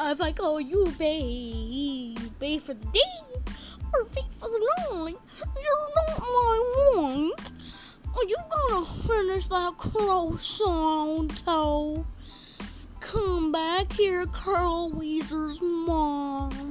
If I call you babe for the day, or V for the night, you're not my one. Are you gonna finish that croissant toe? Come back here, Carl Weezer's mom.